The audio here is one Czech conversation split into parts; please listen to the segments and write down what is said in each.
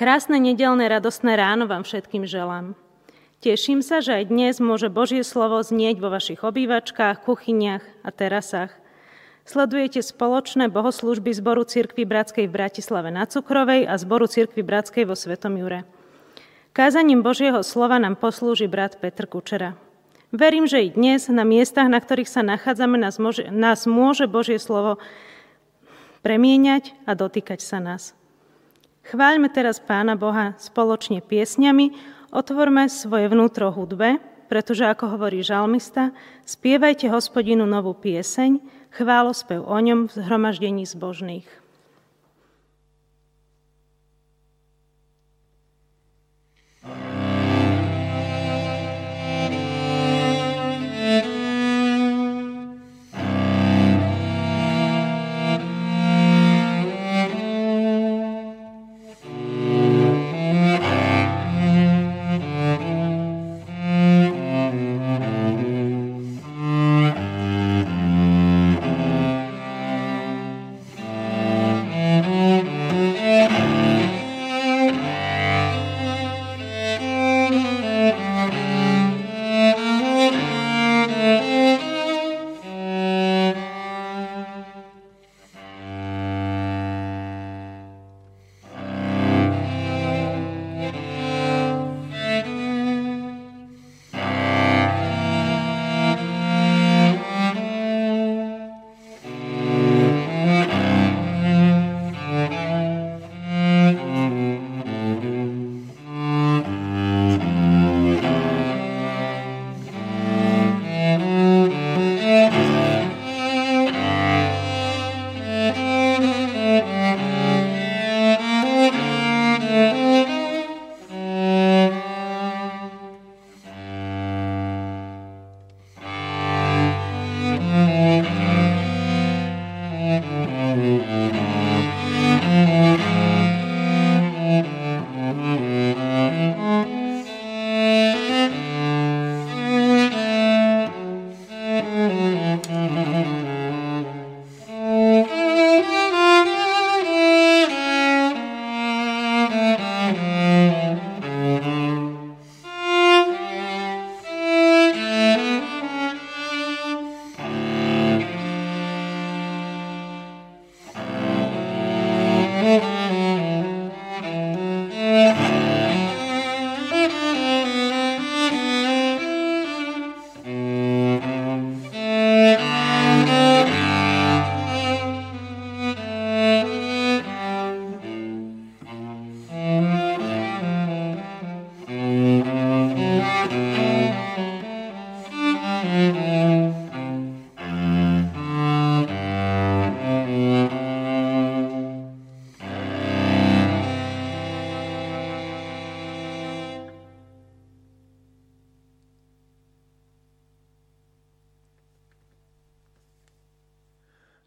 Krásne nedeľné radostné ráno vám všetkým želám. Teším sa, že aj dnes môže Božie slovo znieť vo vašich obývačkách, kuchyniach a terasách. Sledujete spoločné bohoslúžby zboru Cirkvi Bratskej v Bratislave na Cukrovej a zboru Cirkvi Bratskej vo Svetom Jure. Kázaním Božieho slova nám poslúži brat Peter Kučera. Verím, že i dnes na miestach, na ktorých sa nachádzame, nás môže Božie slovo premieňať a dotýkať sa nás. Chváľme teraz Pána Boha spoločne piesňami, otvorme svoje vnútro hudbe, pretože, ako hovorí žalmista, spievajte Hospodinu novú pieseň, chválospev o ňom v zhromaždení zbožných.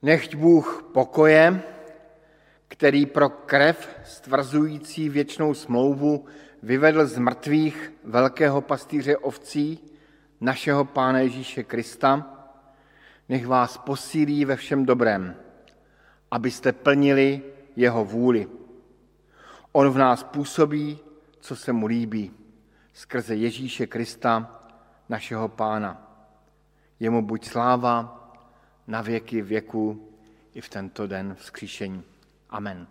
Nechť Bůh pokoje, který pro krev stvrzující věčnou smlouvu vyvedl z mrtvých velkého pastýře ovcí, našeho Pána Ježíše Krista, nech vás posílí ve všem dobrém, abyste plnili jeho vůli. On v nás působí, co se mu líbí, skrze Ježíše Krista, našeho Pána. Jemu buď sláva, na věky věku i v tento den vzkříšení. Amen.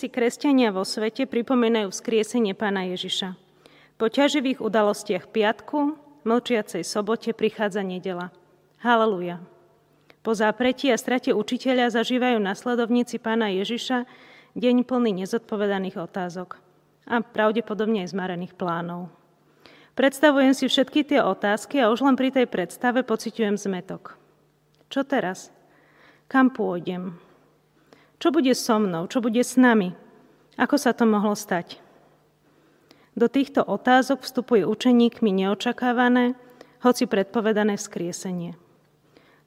si kresťania vo svete pripomínajú vzkriesenie Pána Ježiša. Po ťaživých udalostiach piatku, mlčiacej sobote prichádza nedeľa. Haleluja. Po zápretí a strate učiteľa zažívajú nasledovníci Pána Ježiša deň plný nezodpovedaných otázok a pravdepodobne aj zmarených plánov. Predstavujem si všetky tie otázky a už len pri tej predstave pociťujem zmätok. Čo teraz? Kam pôjdem? Čo bude so mnou? Čo bude s nami? Ako sa to mohlo stať? Do týchto otázok vstupuje učeníkmi neočakávané, hoci predpovedané vzkriesenie.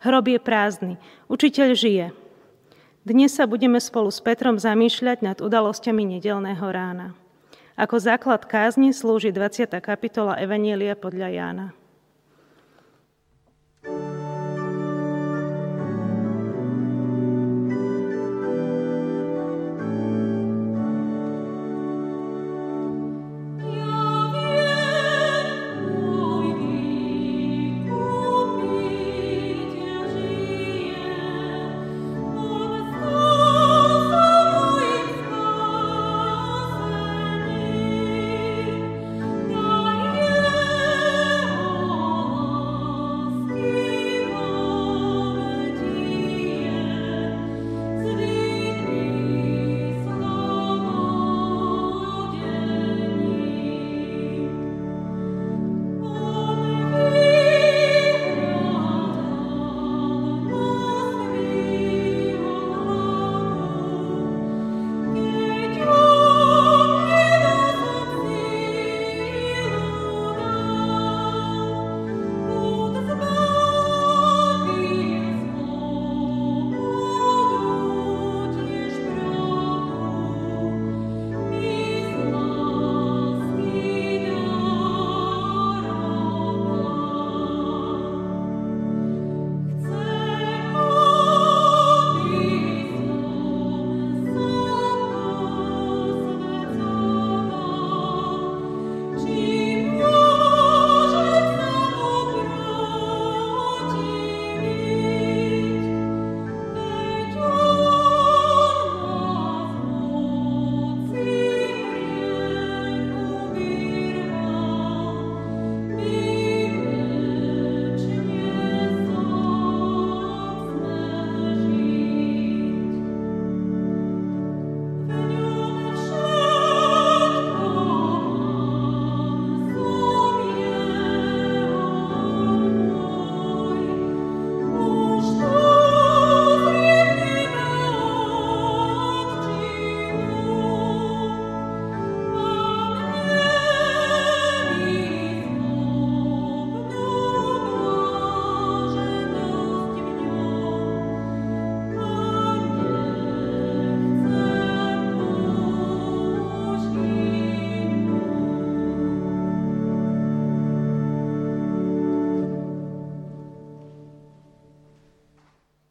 Hrob je prázdny, učiteľ žije. Dnes sa budeme spolu s Petrom zamýšľať nad udalosťami nedeľného rána. Ako základ kázni slúži 20. kapitola Evanjelia podľa Jána.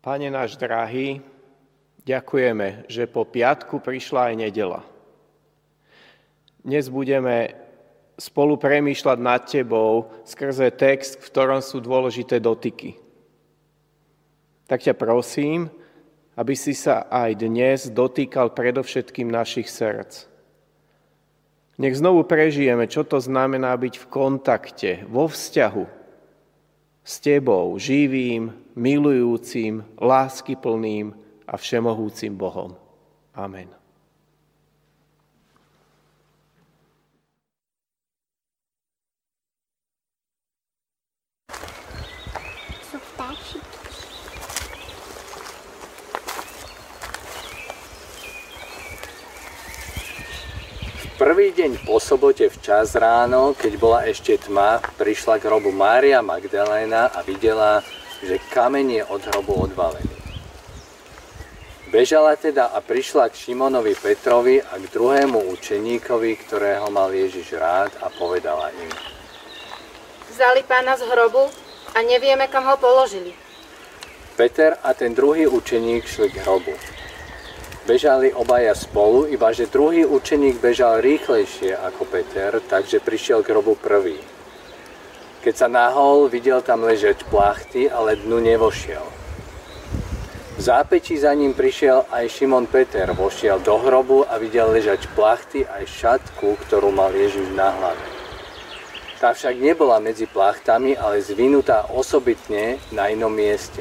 Pane náš drahý, ďakujeme, že po piatku prišla aj nedeľa. Dnes budeme spolu premýšľať nad tebou skrze text, v ktorom sú dôležité dotyky. Tak ťa prosím, aby si sa aj dnes dotýkal predovšetkým našich srdc. Nech znovu prežijeme, čo to znamená byť v kontakte, vo vzťahu s tebou, živým, milujúcim, láskyplným a všemohúcim Bohom. Amen. Sú vtáčiky. Prvý deň po sobote včas ráno, keď bola ešte tma, prišla k hrobu Mária Magdaléna a videla, že kameň je od hrobu odvalený. Bežala teda a prišla k Šimonovi Petrovi a k druhému učeníkovi, ktorého mal Ježiš rád, a povedala im: Vzali Pána z hrobu a nevieme, kam ho položili. Peter a ten druhý učeník šli k hrobu. Bežali obaja spolu, ibaže druhý učeník bežal rýchlejšie ako Peter, takže prišiel k hrobu prvý. Keď sa nahol, videl tam ležať plachty, ale dnu nevošiel. V zápätí za ním prišiel aj Šimon Peter, vošiel do hrobu a videl ležať plachty aj šatku, ktorú mal Ježiš na hlave. Tá však nebola medzi plachtami, ale zvinutá osobitne na inom mieste.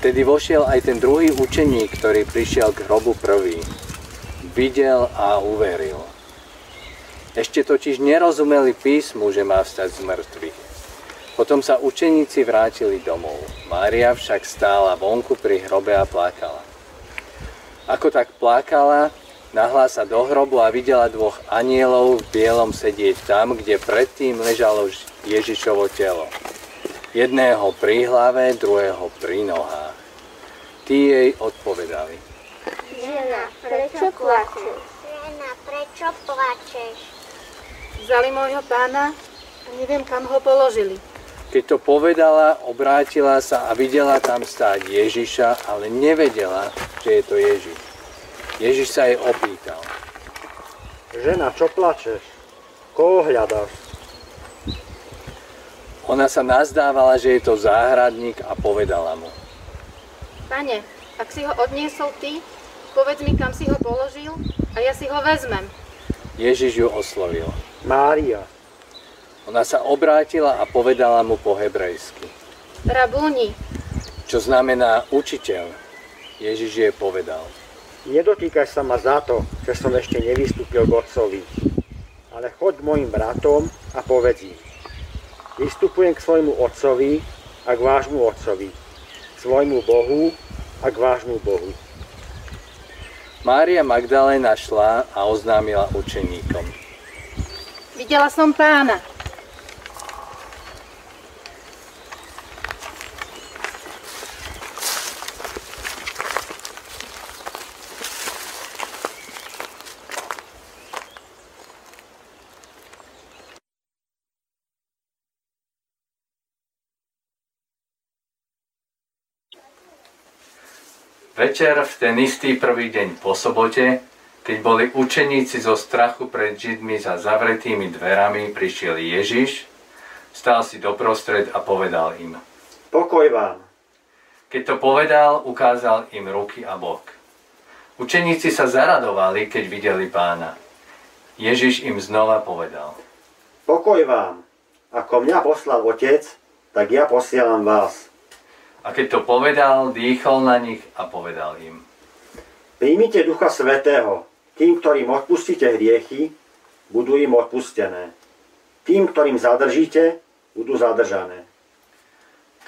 Vtedy vošiel aj ten druhý učeník, ktorý prišiel k hrobu prvý. Videl a uveril. Ešte totiž nerozumeli písmu, že má vstať z mŕtvych. Potom sa učeníci vrátili domov. Mária však stála vonku pri hrobe a plakala. Ako tak plakala, nahlá sa do hrobu a videla dvoch anielov v bielom sedieť tam, kde predtým ležalo Ježišovo telo. Jedného pri hlave, druhého pri nohách. Tí jej odpovedali. Žena, prečo plačeš? Vzali môjho pána a neviem, kam ho položili. Keď to povedala, obrátila sa a videla tam stáť Ježiša, ale nevedela, že je to Ježiš. Ježiš sa jej opýtal. Žena, čo plačeš? Koho hľadáš? Ona sa nazdávala, že je to záhradník a povedala mu. Pane, ak si ho odniesol ty, povedz mi, kam si ho položil a ja si ho vezmem. Ježiš ju oslovil. Mária. Ona sa obrátila a povedala mu po hebrejsky. Rabúni. Čo znamená učiteľ. Ježiš jej povedal. Nedotýkaj sa ma za to, že som ešte nevystúpil k Otcovi, ale choď k mojim bratom a povedz im. Vystupujem k svojmu Otcovi a k vášmu Otcovi, k svojmu Bohu a k vášmu Bohu. Mária Magdaléna šla a oznámila učeníkom. Videla som pána. Večer v ten istý prvý deň po sobote, keď boli učeníci zo strachu pred Židmi za zavretými dverami, prišiel Ježiš, stál si doprostred a povedal im. Pokoj vám. Keď to povedal, ukázal im ruky a bok. Učeníci sa zaradovali, keď videli pána. Ježiš im znova povedal. Pokoj vám. Ako mňa poslal Otec, tak ja posielam vás. A keď to povedal, dýchol na nich a povedal im. Príjmite Ducha Svätého. Tým, ktorým odpustíte hriechy, budú im odpustené. Tým, ktorým zadržíte, budú zadržané.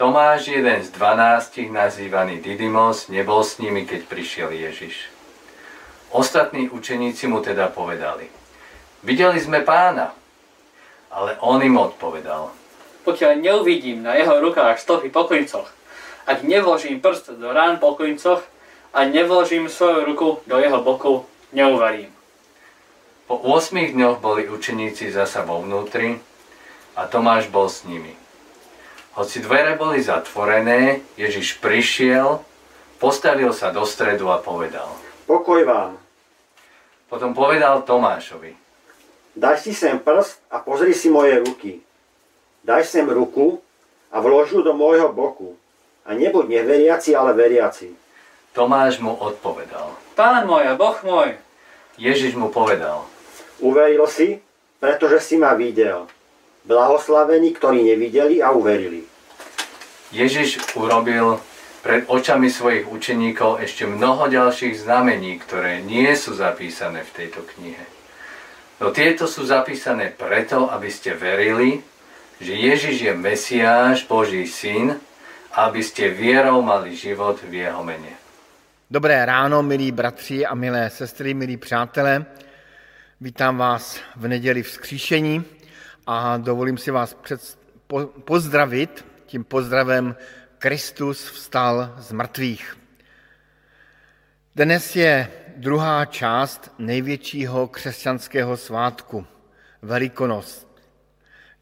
Tomáš, jeden z 12, nazývaný Didymos, nebol s nimi, keď prišiel Ježiš. Ostatní učeníci mu teda povedali. Videli sme pána, ale on im odpovedal. Pokiaľ neuvidím na jeho rukách stopy po klincoch, ak nevložím prst do rán po klincoch a nevložím svoju ruku do jeho boku, neuvarím. Po 8 dňoch boli učeníci zasa vo vnútri a Tomáš bol s nimi. Hoci dvere boli zatvorené, Ježiš prišiel, postavil sa do stredu a povedal. Pokoj vám. Potom povedal Tomášovi. Daj si sem prst a pozri si moje ruky. Daj sem ruku a vlož ju do môjho boku. A nebuď neveriaci, ale veriaci. Tomáš mu odpovedal. Pán môj a Boh môj. Ježiš mu povedal. Uveril si, pretože si ma videl. Blahoslavení, ktorí nevideli a uverili. Ježiš urobil pred očami svojich učeníkov ešte mnoho ďalších znamení, ktoré nie sú zapísané v tejto knihe. No tieto sú zapísané preto, aby ste verili, že Ježiš je Mesiáš, Boží syn, aby ste vierou mali život v jeho mene. Dobré ráno, milí bratři a milé sestry, milí přátelé. Vítám vás v neděli vzkříšení a dovolím si vás pozdravit tím pozdravem Kristus vstal z mrtvých. Dnes je druhá část největšího křesťanského svátku, Velikonoc,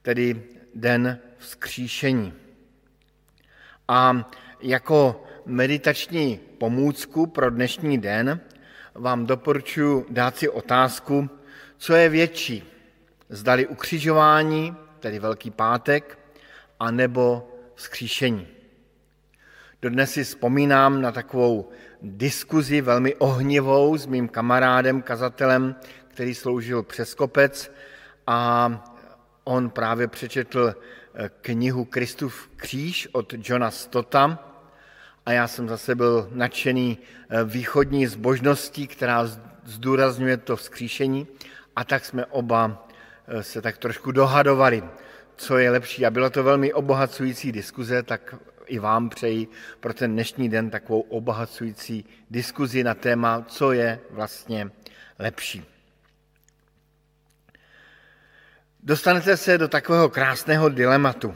tedy den vzkříšení. A jako meditační pomůcku pro dnešní den vám doporučuji dát si otázku, co je větší, zdali ukřižování, tedy Velký pátek, anebo vzkříšení. Dodnes si vzpomínám na takovou diskuzi velmi ohnivou s mým kamarádem, kazatelem, který sloužil přes kopec, a on právě přečetl knihu Kristův kříž od Johna Stota a já jsem zase byl nadšený východní zbožností, která zdůrazňuje to vzkříšení, a tak jsme oba se tak trošku dohadovali, co je lepší. A byla to velmi obohacující diskuze, tak i vám přeji pro ten dnešní den takovou obohacující diskuzi na téma, co je vlastně lepší. Dostanete se do takového krásného dilematu,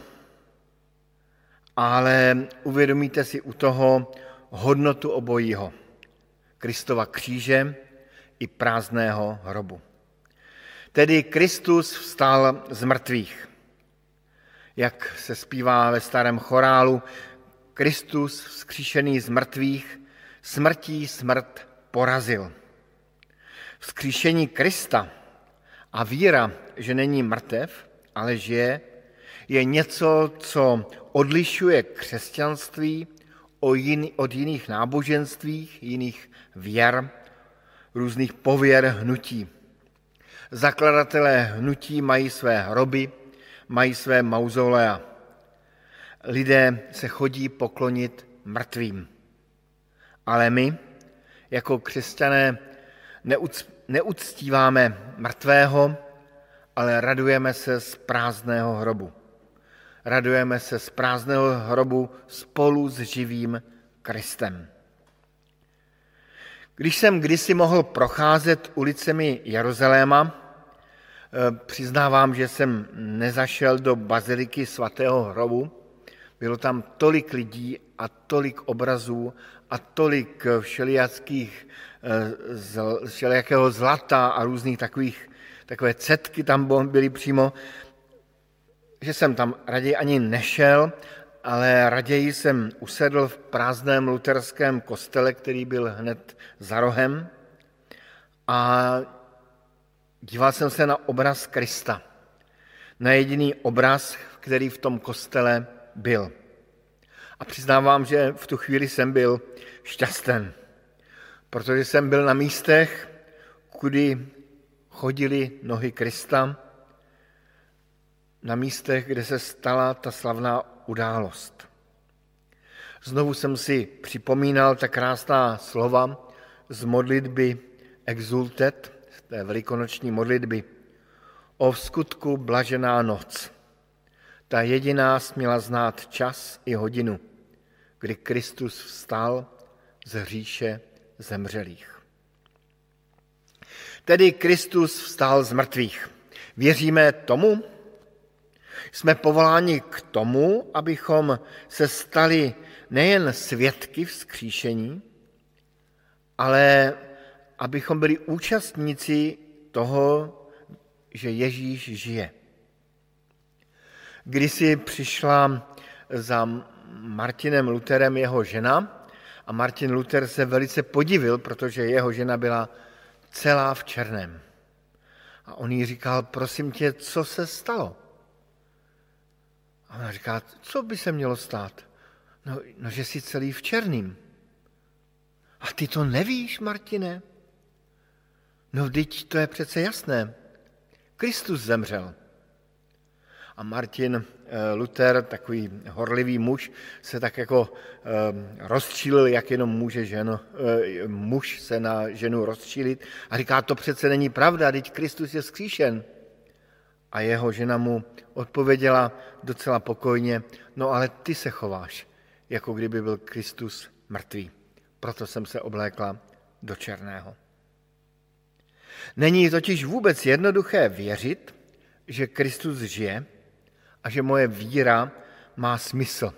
ale uvědomíte si u toho hodnotu obojího. Kristova kříže i prázdného hrobu. Tedy Kristus vstal z mrtvých. Jak se zpívá ve starém chorálu, Kristus vzkříšený z mrtvých smrtí smrt porazil. Vzkříšení Krista a víra, že není mrtev, ale žije, je něco, co odlišuje křesťanství od jiných náboženství, jiných věr, různých pověr hnutí. Zakladatelé hnutí mají své hroby, mají své mauzolea. Lidé se chodí poklonit mrtvým. Ale my, jako křesťané, neuctíváme mrtvého, ale radujeme se z prázdného hrobu. Radujeme se z prázdného hrobu spolu s živým Kristem. Když jsem kdysi mohl procházet ulicemi Jeruzaléma, přiznávám, že jsem nezašel do baziliky svatého hrobu. Bylo tam tolik lidí a tolik obrazů a tolik všelijakého zlata a různých takové cetky tam byly přímo, že jsem tam raději ani nešel, ale raději jsem usedl v prázdném luterském kostele, který byl hned za rohem, a díval jsem se na obraz Krista, na jediný obraz, který v tom kostele byl. A přiznávám, že v tu chvíli jsem byl šťasten, protože jsem byl na místech, kudy chodili nohy Krista, na místech, kde se stala ta slavná událost. Znovu jsem si připomínal ta krásná slova z modlitby Exultet, té velikonoční modlitby. O vskutku blažená noc. Ta jediná směla znát čas i hodinu, kdy Kristus vstal z hříše zemřelých. Tedy Kristus vstal z mrtvých. Věříme tomu? Jsme povoláni k tomu, abychom se stali nejen svědky vzkříšení, ale abychom byli účastníci toho, že Ježíš žije. Kdysi přišla za Martinem Lutherem jeho žena a Martin Luther se velice podivil, protože jeho žena byla celá v černém. A on jí říkal, prosím tě, co se stalo? A ona říká, co by se mělo stát? No, že jsi celý v černým. A ty to nevíš, Martine? No, vždyť to je přece jasné. Kristus zemřel. A Martin Luther, takový horlivý muž, se tak jako rozčílil, jak jenom může muž se na ženu rozčílit, a říká, to přece není pravda, vždyť Kristus je vzkříšen. A jeho žena mu odpověděla docela pokojně, no ale ty se chováš, jako kdyby byl Kristus mrtvý. Proto jsem se oblékla do černého. Není totiž vůbec jednoduché věřit, že Kristus žije a že moje víra má smysl.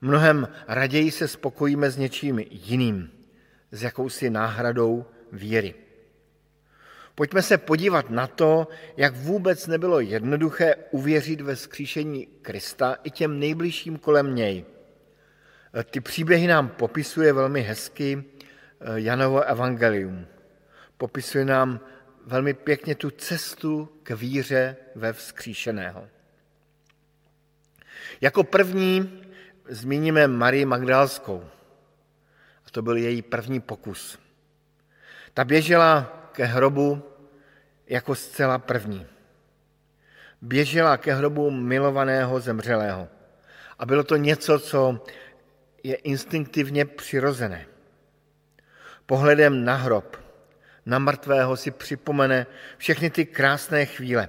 Mnohem raději se spokojíme s něčím jiným, s jakousi náhradou víry. Pojďme se podívat na to, jak vůbec nebylo jednoduché uvěřit ve vzkříšení Krista i těm nejbližším kolem něj. Ty příběhy nám popisuje velmi hezky Janovo Evangelium. Popisuje nám velmi pěkně tu cestu k víře ve vzkříšeného. Jako první zmíníme Marii Magdalskou. A to byl její první pokus. Ta běžela ke hrobu jako zcela první. Běžela ke hrobu milovaného zemřelého. A bylo to něco, co je instinktivně přirozené. Pohledem na hrob, na mrtvého si připomene všechny ty krásné chvíle.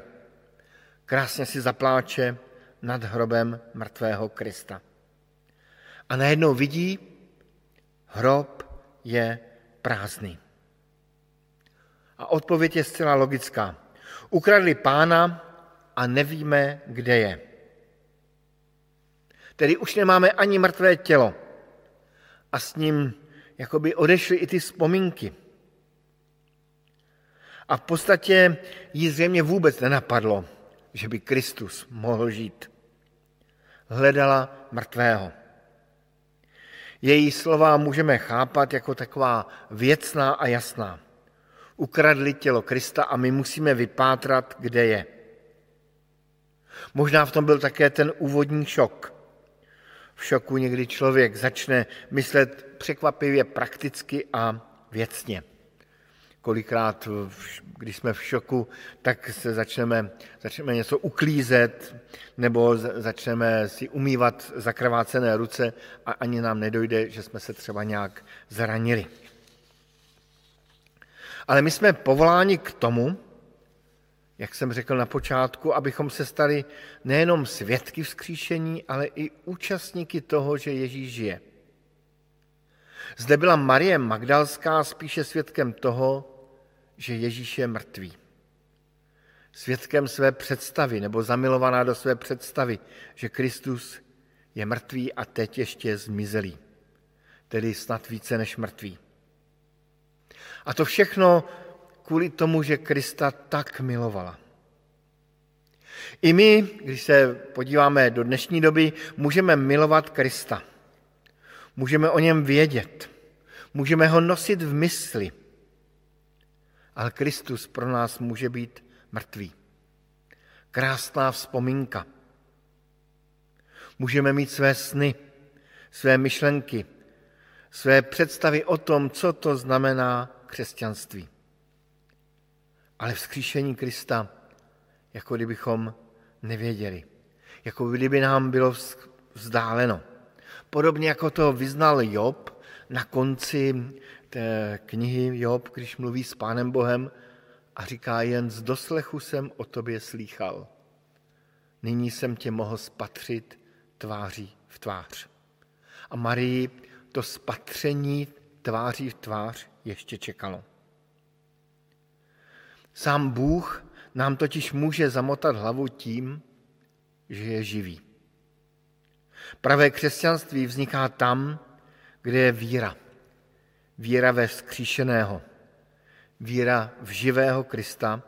Krásně si zapláče nad hrobem mrtvého Krista. A najednou vidí, hrob je prázdný. A odpověď je zcela logická. Ukradli Pána a nevíme, kde je. Tedy už nemáme ani mrtvé tělo. A s ním jakoby odešly i ty vzpomínky. A v podstatě jí zřejmě vůbec nenapadlo, že by Kristus mohl žít. Hledala mrtvého. Její slova můžeme chápat jako taková věcná a jasná. Ukradli tělo Krista a my musíme vypátrat, kde je. Možná v tom byl také ten úvodní šok. V šoku někdy člověk začne myslet překvapivě prakticky a věcně. Kolikrát, když jsme v šoku, tak se začneme něco uklízet nebo začneme si umývat zakrvácené ruce a ani nám nedojde, že jsme se třeba nějak zranili. Ale my jsme povoláni k tomu, jak jsem řekl na počátku, abychom se stali nejenom svědky vzkříšení, ale i účastníky toho, že Ježíš žije. Zde byla Marie Magdalská spíše svědkem toho, že Ježíš je mrtvý. Svědkem své představy, nebo zamilovaná do své představy, že Kristus je mrtvý a teď ještě zmizelý. Tedy snad více než mrtvý. A to všechno kvůli tomu, že Krista tak milovala. I my, když se podíváme do dnešní doby, můžeme milovat Krista. Můžeme o něm vědět. Můžeme ho nosit v mysli. Ale Kristus pro nás může být mrtvý. Krásná vzpomínka. Můžeme mít své sny, své myšlenky, své představy o tom, co to znamená křesťanství. Ale vzkříšení Krista, jako kdybychom nevěděli, jako kdyby nám bylo vzdáleno. Podobně jako to vyznal Job na konci té knihy Job, když mluví s Pánem Bohem a říká jen z doslechu jsem o tobě slýchal. Nyní jsem tě mohl spatřit tváří v tvář. A Marii to spatření tváří v tvář ještě čekalo. Sám Bůh nám totiž může zamotat hlavu tím, že je živý. Pravé křesťanství vzniká tam, kde je víra. Víra ve vzkříšeného. Víra v živého Krista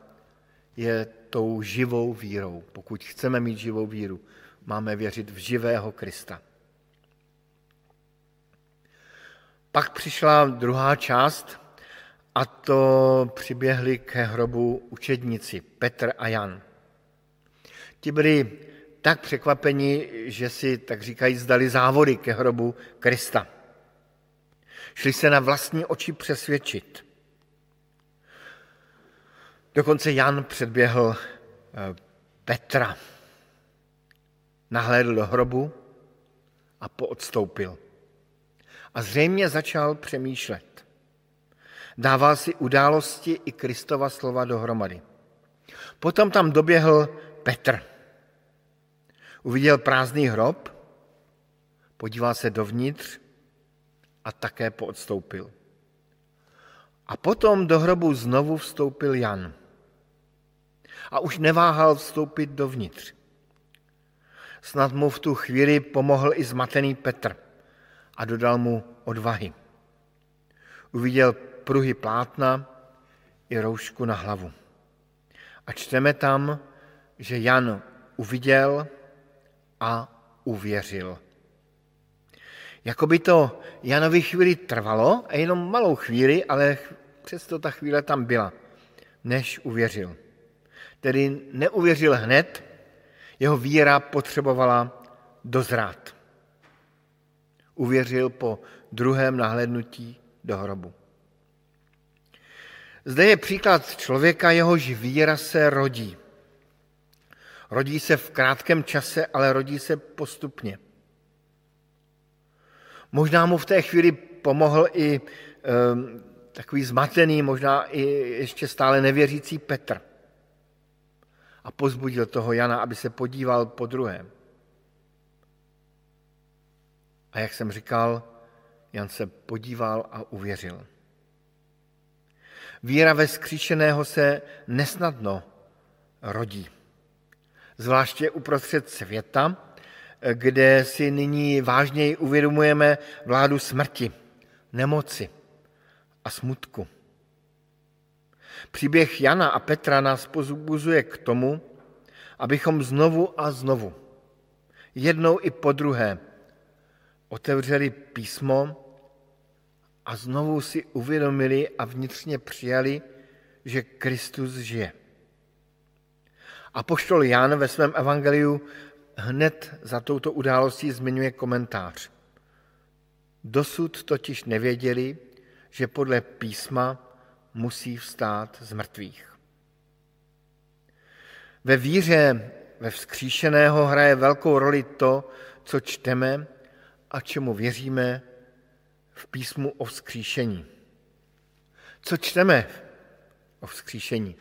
je tou živou vírou. Pokud chceme mít živou víru, máme věřit v živého Krista. Pak přišla druhá část a to přiběhli ke hrobu učedníci Petr a Jan. Ti byli tak překvapeni, že si, tak říkají, zdali závody ke hrobu Krista. Šli se na vlastní oči přesvědčit. Dokonce Jan předběhl Petra. Nahlédl do hrobu a poodstoupil. A zřejmě začal přemýšlet. Dával si události i Kristova slova dohromady. Potom tam doběhl Petr. Uviděl prázdný hrob, podíval se dovnitř a také poodstoupil. A potom do hrobu znovu vstoupil Jan. A už neváhal vstoupit dovnitř. Snad mu v tu chvíli pomohl i zmatený Petr a dodal mu odvahy. Uviděl pruhy plátna i roušku na hlavu. A čteme tam, že Jan uviděl a uvěřil. Jakoby to Janovi chvíli trvalo, a jenom malou chvíli, ale přesto ta chvíle tam byla, než uvěřil. Tedy neuvěřil hned, jeho víra potřebovala dozrát. uvěřil po druhém nahlédnutí do hrobu. Zde je příklad člověka, jehož víra se rodí. Rodí se v krátkém čase, ale rodí se postupně. Možná mu v té chvíli pomohl i takový zmatený, možná i ještě stále nevěřící Petr. A pozbudil toho Jana, aby se podíval po druhém. A jak jsem říkal, Jan se podíval a uvěřil. Víra ve vzkříšeného se nesnadno rodí. Zvláště uprostřed světa, kde si nyní vážněji uvědomujeme vládu smrti, nemoci a smutku. Příběh Jana a Petra nás pozbuzuje k tomu, abychom znovu a znovu, jednou i po druhé, otevřeli písmo a znovu si uvědomili a vnitřně přijali, že Kristus žije. Apoštol Jan ve svém evangeliu hned za touto událostí zmiňuje komentář. Dosud totiž nevěděli, že podle písma musí vstát z mrtvých. Ve víře ve vzkříšeného hraje velkou roli to, co čteme a čemu věříme v písmu o vzkříšení. Co čteme o vzkříšení?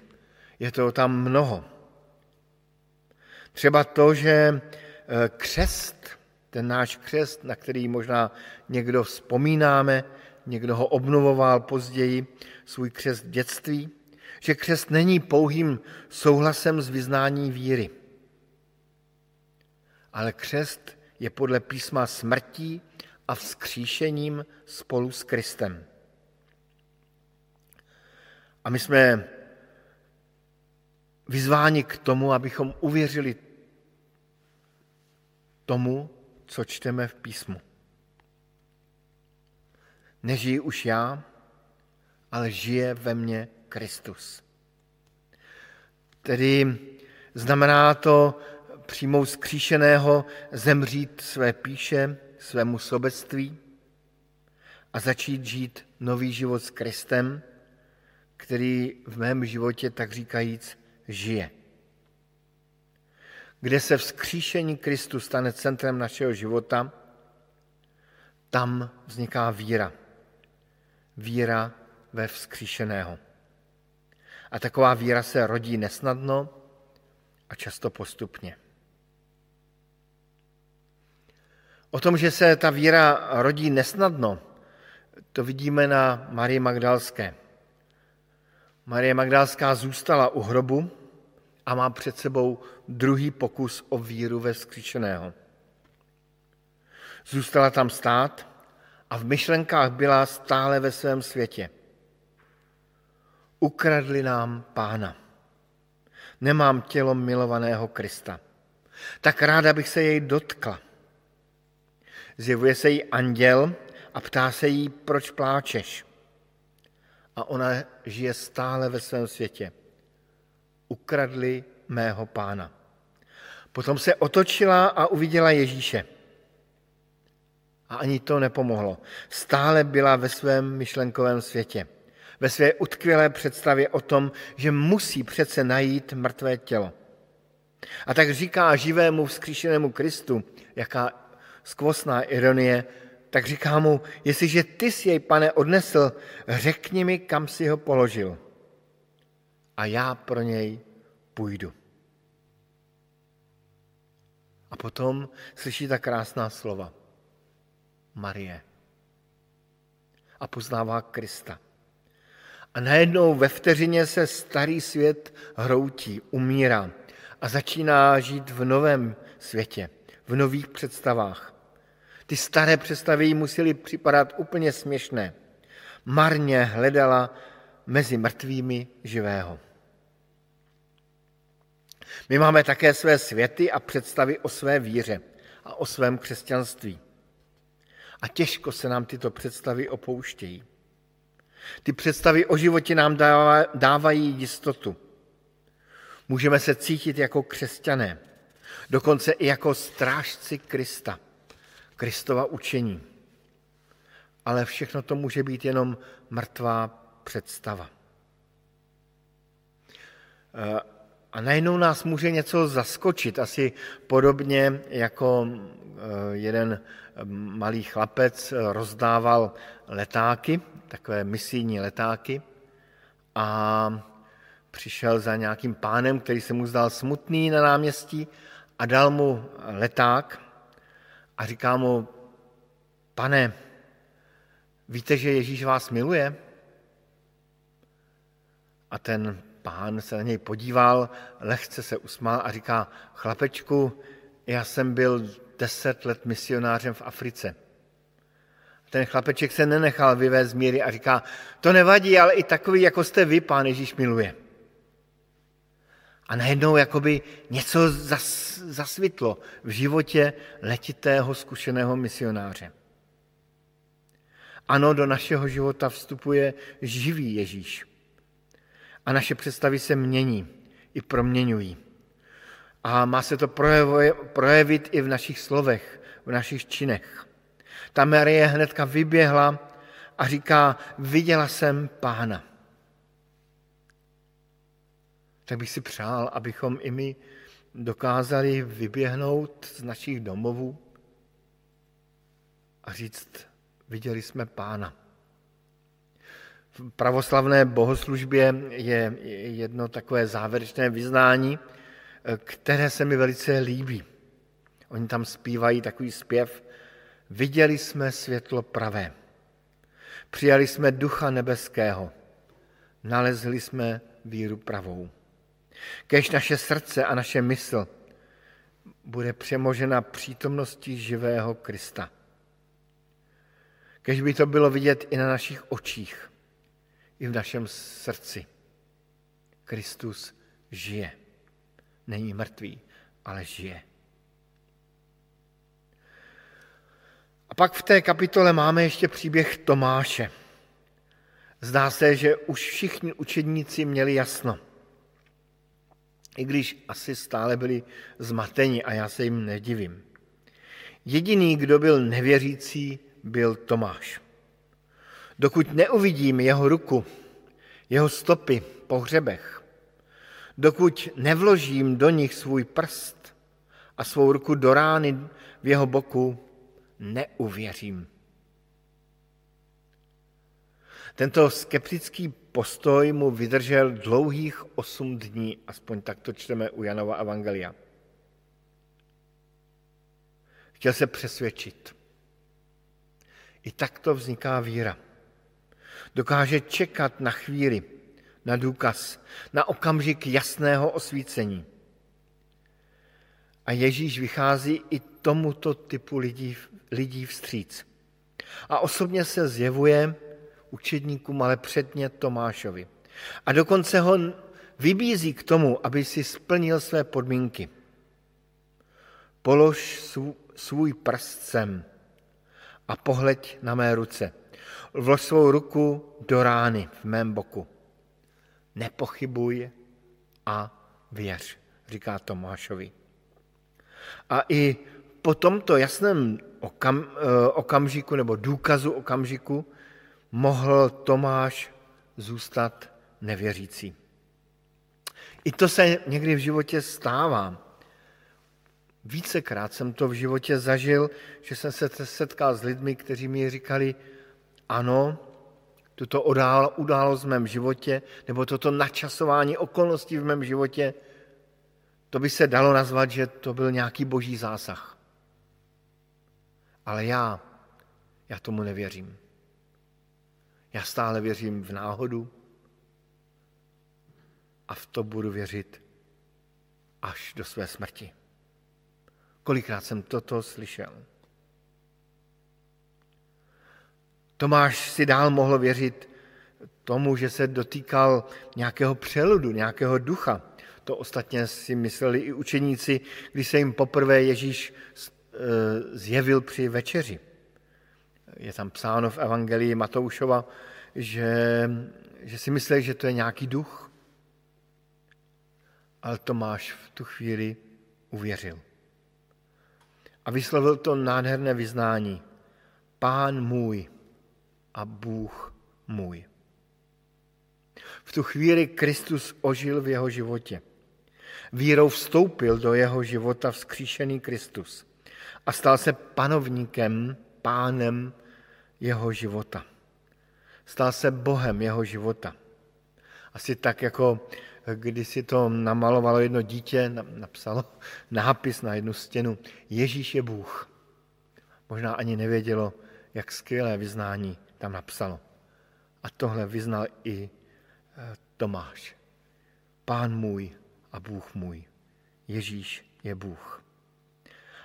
Je toho tam mnoho. Třeba to, že křest, ten náš křest, na který možná někdo vzpomínáme, někdo ho obnovoval později, svůj křest v dětství, že křest není pouhým souhlasem s vyznání víry. Ale křest je podle písma smrtí a vzkříšením spolu s Kristem. A my jsme vyzváni k tomu, abychom uvěřili tomu, co čteme v písmu. Nežiji už já, ale žije ve mně Kristus. Tedy znamená to přijmout zkříšeného, zemřít své pýše, svému sobectví a začít žít nový život s Kristem, který v mém životě, tak říkajíc, žije. Kde se vzkříšení Kristu stane centrem našeho života, tam vzniká víra. Víra ve vzkříšeného. A taková víra se rodí nesnadno a často postupně. O tom, že se ta víra rodí nesnadno, to vidíme na Marii Magdalské. Marie Magdalská zůstala u hrobu a má před sebou druhý pokus o víru ve vzkříšeného. Zůstala tam stát a v myšlenkách byla stále ve svém světě. Ukradli nám Pána. Nemám tělo milovaného Krista. Tak ráda bych se jej dotkla. Zjevuje se jí anděl a ptá se jí, proč pláčeš. A ona žije stále ve svém světě. Ukradli mého Pána. Potom se otočila a uviděla Ježíše. A ani to nepomohlo. Stále byla ve svém myšlenkovém světě. Ve své utkvělé představě o tom, že musí přece najít mrtvé tělo. A tak říká živému vzkříšenému Kristu, jaká skvostná ironie, tak říká mu, jestliže ty jsi jej, Pane, odnesl, řekni mi, kam jsi ho položil. A já pro něj půjdu. A potom slyší ta krásná slova. Marie. A poznává Krista. A najednou ve vteřině se starý svět hroutí, umírá a začíná žít v novém světě, v nových představách. Ty staré představy jí musely připadat úplně směšné. Marně hledala mezi mrtvými živého. My máme také své světy a představy o své víře a o svém křesťanství. A těžko se nám tyto představy opouštějí. Ty představy o životě nám dávají jistotu. Můžeme se cítit jako křesťané, dokonce i jako strážci Krista. Kristova učení. ale všechno to může být jenom mrtvá představa. A najednou nás může něco zaskočit, asi podobně jako jeden malý chlapec rozdával letáky, takové misijní letáky, a přišel za nějakým pánem, který se mu zdal smutný na náměstí, a dal mu leták a říká mu: pane, víte, že Ježíš vás miluje? A ten pán se na něj podíval, lehce se usmál a říká: chlapečku, já jsem byl 10 let misionářem v Africe. Ten chlapeček se nenechal vyvést z míry a říká: to nevadí, ale i takový, jako jste vy, pán Ježíš miluje. A najednou jakoby něco zasvitlo v životě letitého zkušeného misionáře. Ano, do našeho života vstupuje živý Ježíš. A naše představy se mění i proměňují. A má se to projevit i v našich slovech, v našich činech. Ta Marie hnedka vyběhla a říká: viděla jsem Pána. Tak bych si přál, abychom i my dokázali vyběhnout z našich domovů a říct: viděli jsme Pána. V pravoslavné bohoslužbě je jedno takové závěrečné vyznání, které se mi velice líbí. Oni tam zpívají takový zpěv: viděli jsme světlo pravé, přijali jsme ducha nebeského, nalezli jsme víru pravou. Kéž naše srdce a naše mysl bude přemožena přítomností živého Krista. Kéž by to bylo vidět i na našich očích, i v našem srdci. Kristus žije. Není mrtvý, ale žije. A pak v té kapitole máme ještě příběh Tomáše. Zdá se, že už všichni učedníci měli jasno. I když asi stále byli zmateni, a já se jim nedivím. Jediný, kdo byl nevěřící, byl Tomáš. Dokud neuvidím jeho ruku, jeho stopy po hřebech, dokud nevložím do nich svůj prst a svou ruku do rány v jeho boku, neuvěřím. Tento skeptický postoj mu vydržel dlouhých 8 dní, aspoň tak to čteme u Janova Evangelia. Chtěl se přesvědčit. I takto vzniká víra. Dokáže čekat na chvíli, na důkaz, na okamžik jasného osvícení. A Ježíš vychází i tomuto typu lidí vstříc. A osobně se zjevuje učedníkům, ale předně Tomášovi. A dokonce ho vybízí k tomu, aby si splnil své podmínky. Polož svůj prst sem a pohleď na mé ruce. Vlož svou ruku do rány v mém boku. Nepochybuj a věř, říká Tomášovi. A i po tomto jasném okamžiku nebo důkazu okamžiku mohl Tomáš zůstat nevěřící. I to se někdy v životě stává. Vícekrát jsem to v životě zažil, že jsem se setkal s lidmi, kteří mi říkali: ano, tuto událost v mém životě, nebo toto načasování okolností v mém životě, to by se dalo nazvat, že to byl nějaký boží zásah. Ale já tomu nevěřím. Já stále věřím v náhodu a v to budu věřit až do své smrti. Kolikrát jsem toto slyšel. Tomáš si dál mohl věřit tomu, že se dotýkal nějakého přeludu, nějakého ducha. To ostatně si mysleli i učeníci, když se jim poprvé Ježíš zjevil při večeři. Je tam psáno v Evangelii Matoušova, že si mysleli, že to je nějaký duch. Ale Tomáš v tu chvíli uvěřil. A vyslovil to nádherné vyznání: Pán můj a Bůh můj. V tu chvíli Kristus ožil v jeho životě. Vírou vstoupil do jeho života vzkříšený Kristus a stal se panovníkem, pánem jeho života. Stal se Bohem jeho života. Asi tak, jako když si to namalovalo jedno dítě, napsalo nápis na jednu stěnu. Ježíš je Bůh. Možná ani nevědělo, jak skvělé vyznání tam napsalo. A tohle vyznal i Tomáš. Pán můj a Bůh můj. Ježíš je Bůh.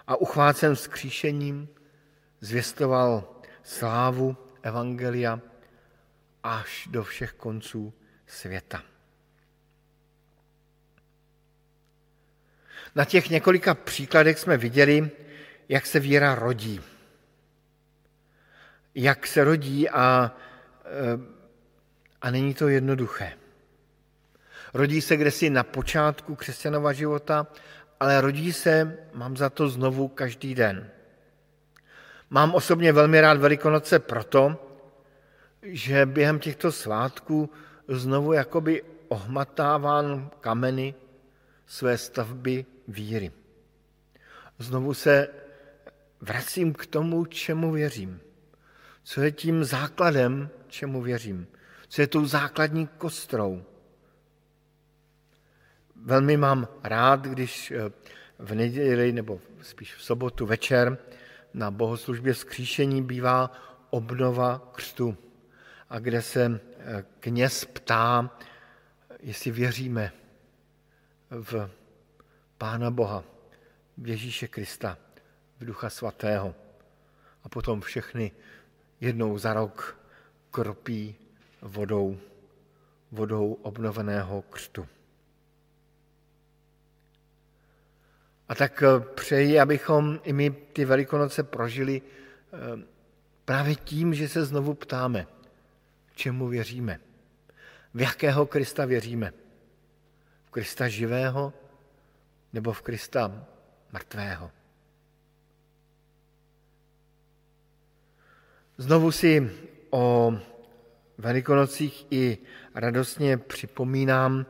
A uchvácen vzkříšením zvěstoval slávu Evangelia až do všech konců světa. Na těch několika příkladech jsme viděli, jak se víra rodí. Jak se rodí a není to jednoduché. Rodí se kdesi na počátku křesťanova života, ale rodí se, mám za to, znovu každý den. Mám osobně velmi rád Velikonoce proto, že během těchto svátků znovu jakoby ohmatávám kameny své stavby víry. Znovu se vracím k tomu, čemu věřím. Co je tím základem, čemu věřím. Co je tou základní kostrou. Velmi mám rád, když v neděli, nebo spíš v sobotu večer na bohoslužbě vzkříšení bývá obnova křtu. A kde se kněz ptá, jestli věříme v Pána Boha, v Ježíše Krista, v Ducha Svatého. A potom všechny jednou za rok kropí vodou obnoveného křtu. A tak přeji, abychom i my ty Velikonoce prožili právě tím, že se znovu ptáme, čemu věříme, v jakého Krista věříme. V Krista živého nebo v Krista mrtvého. Znovu si o Velikonocích i radostně připomínám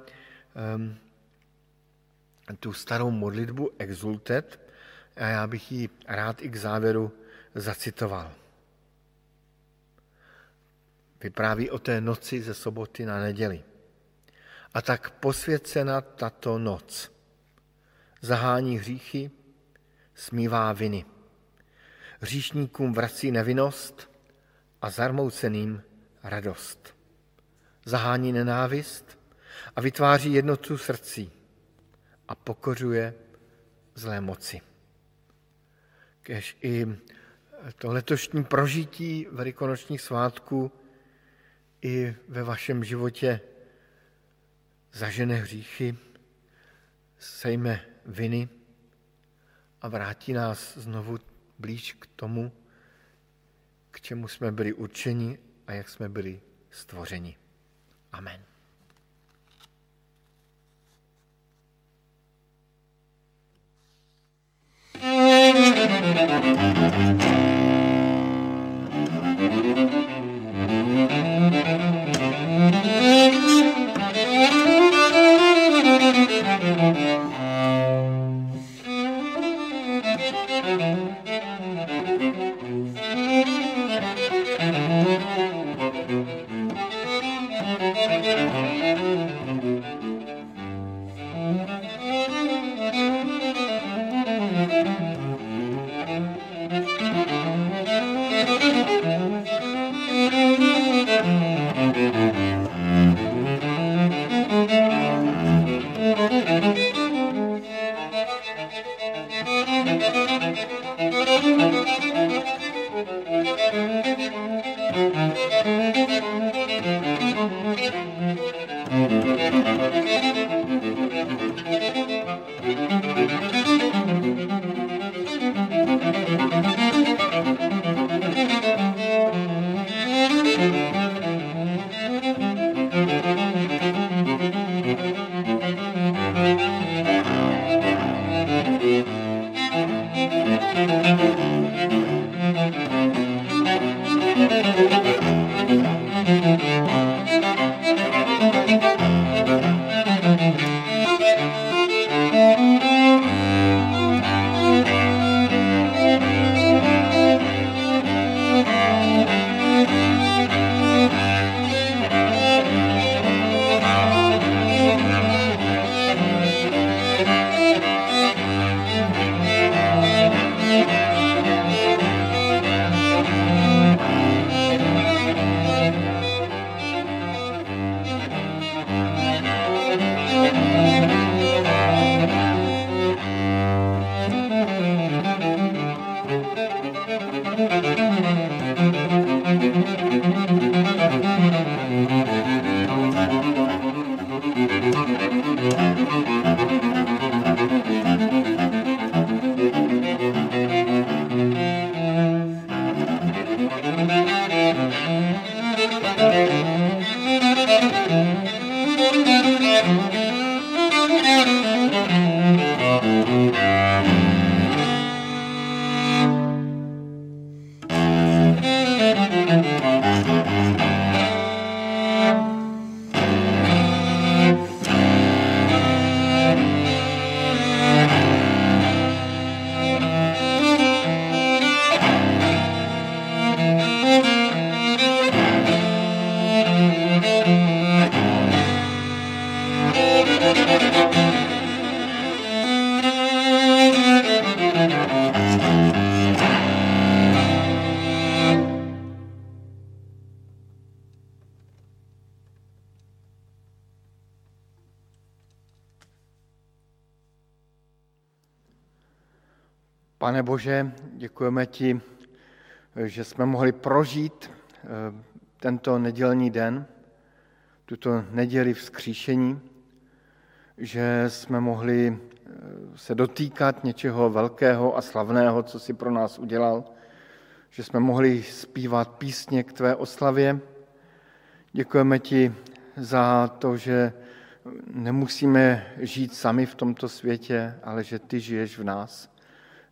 tu starou modlitbu Exultet a já bych ji rád i k závěru zacitoval. Vypráví o té noci ze soboty na neděli. A tak posvěcena tato noc. Zahání hříchy, smívá viny. Hříšníkům vrací nevinnost a zarmouceným radost. Zahání nenávist a vytváří jednotu srdcí a pokořuje zlé moci. Kéž i to letošní prožití velikonočních svátků i ve vašem životě zažene hříchy, sejme viny a vrátí nás znovu blíž k tomu, k čemu jsme byli určeni a jak jsme byli stvořeni. Amen. Pane Bože, děkujeme ti, že jsme mohli prožít tento nedělní den, tuto neděli vzkříšení, že jsme mohli se dotýkat něčeho velkého a slavného, co jsi pro nás udělal, že jsme mohli zpívat písně k tvé oslavě. Děkujeme ti za to, že nemusíme žít sami v tomto světě, ale že ty žiješ v nás.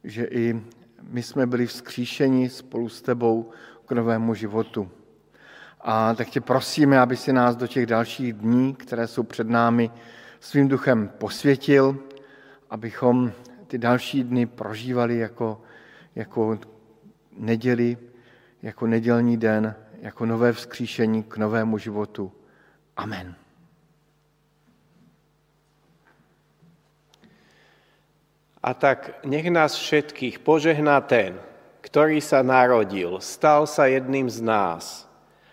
Že i my jsme byli vzkříšeni spolu s tebou k novému životu. A tak tě prosíme, aby si nás do těch dalších dní, které jsou před námi, svým duchem posvětil, abychom ty další dny prožívali jako neděli, jako nedělní den, jako nové vzkříšení k novému životu. Amen. A tak nech nás všetkých požehná ten, ktorý sa narodil, stal sa jedným z nás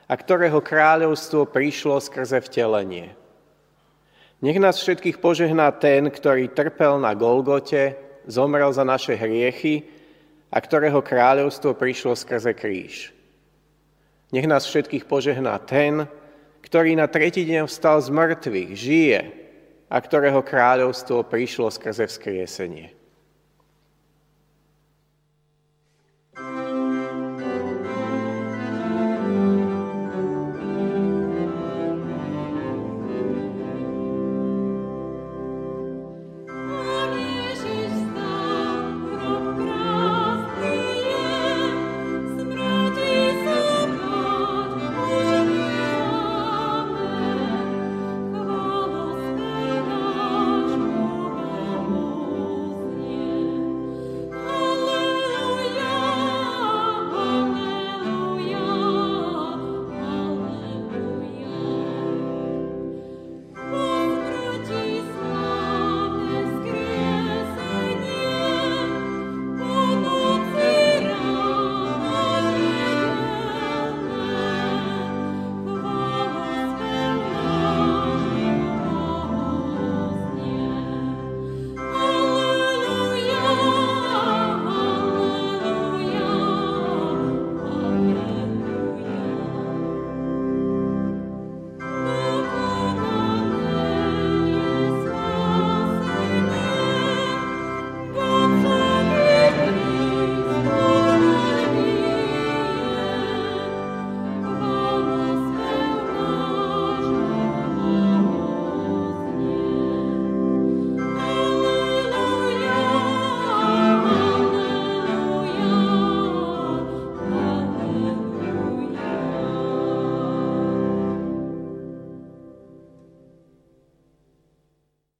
a ktorého kráľovstvo prišlo skrze vtelenie. Nech nás všetkých požehná ten, ktorý trpel na Golgote, zomrel za naše hriechy a ktorého kráľovstvo prišlo skrze kríž. Nech nás všetkých požehná ten, ktorý na tretí deň vstal z mŕtvych, žije a ktorého kráľovstvo prišlo skrze vzkriesenie.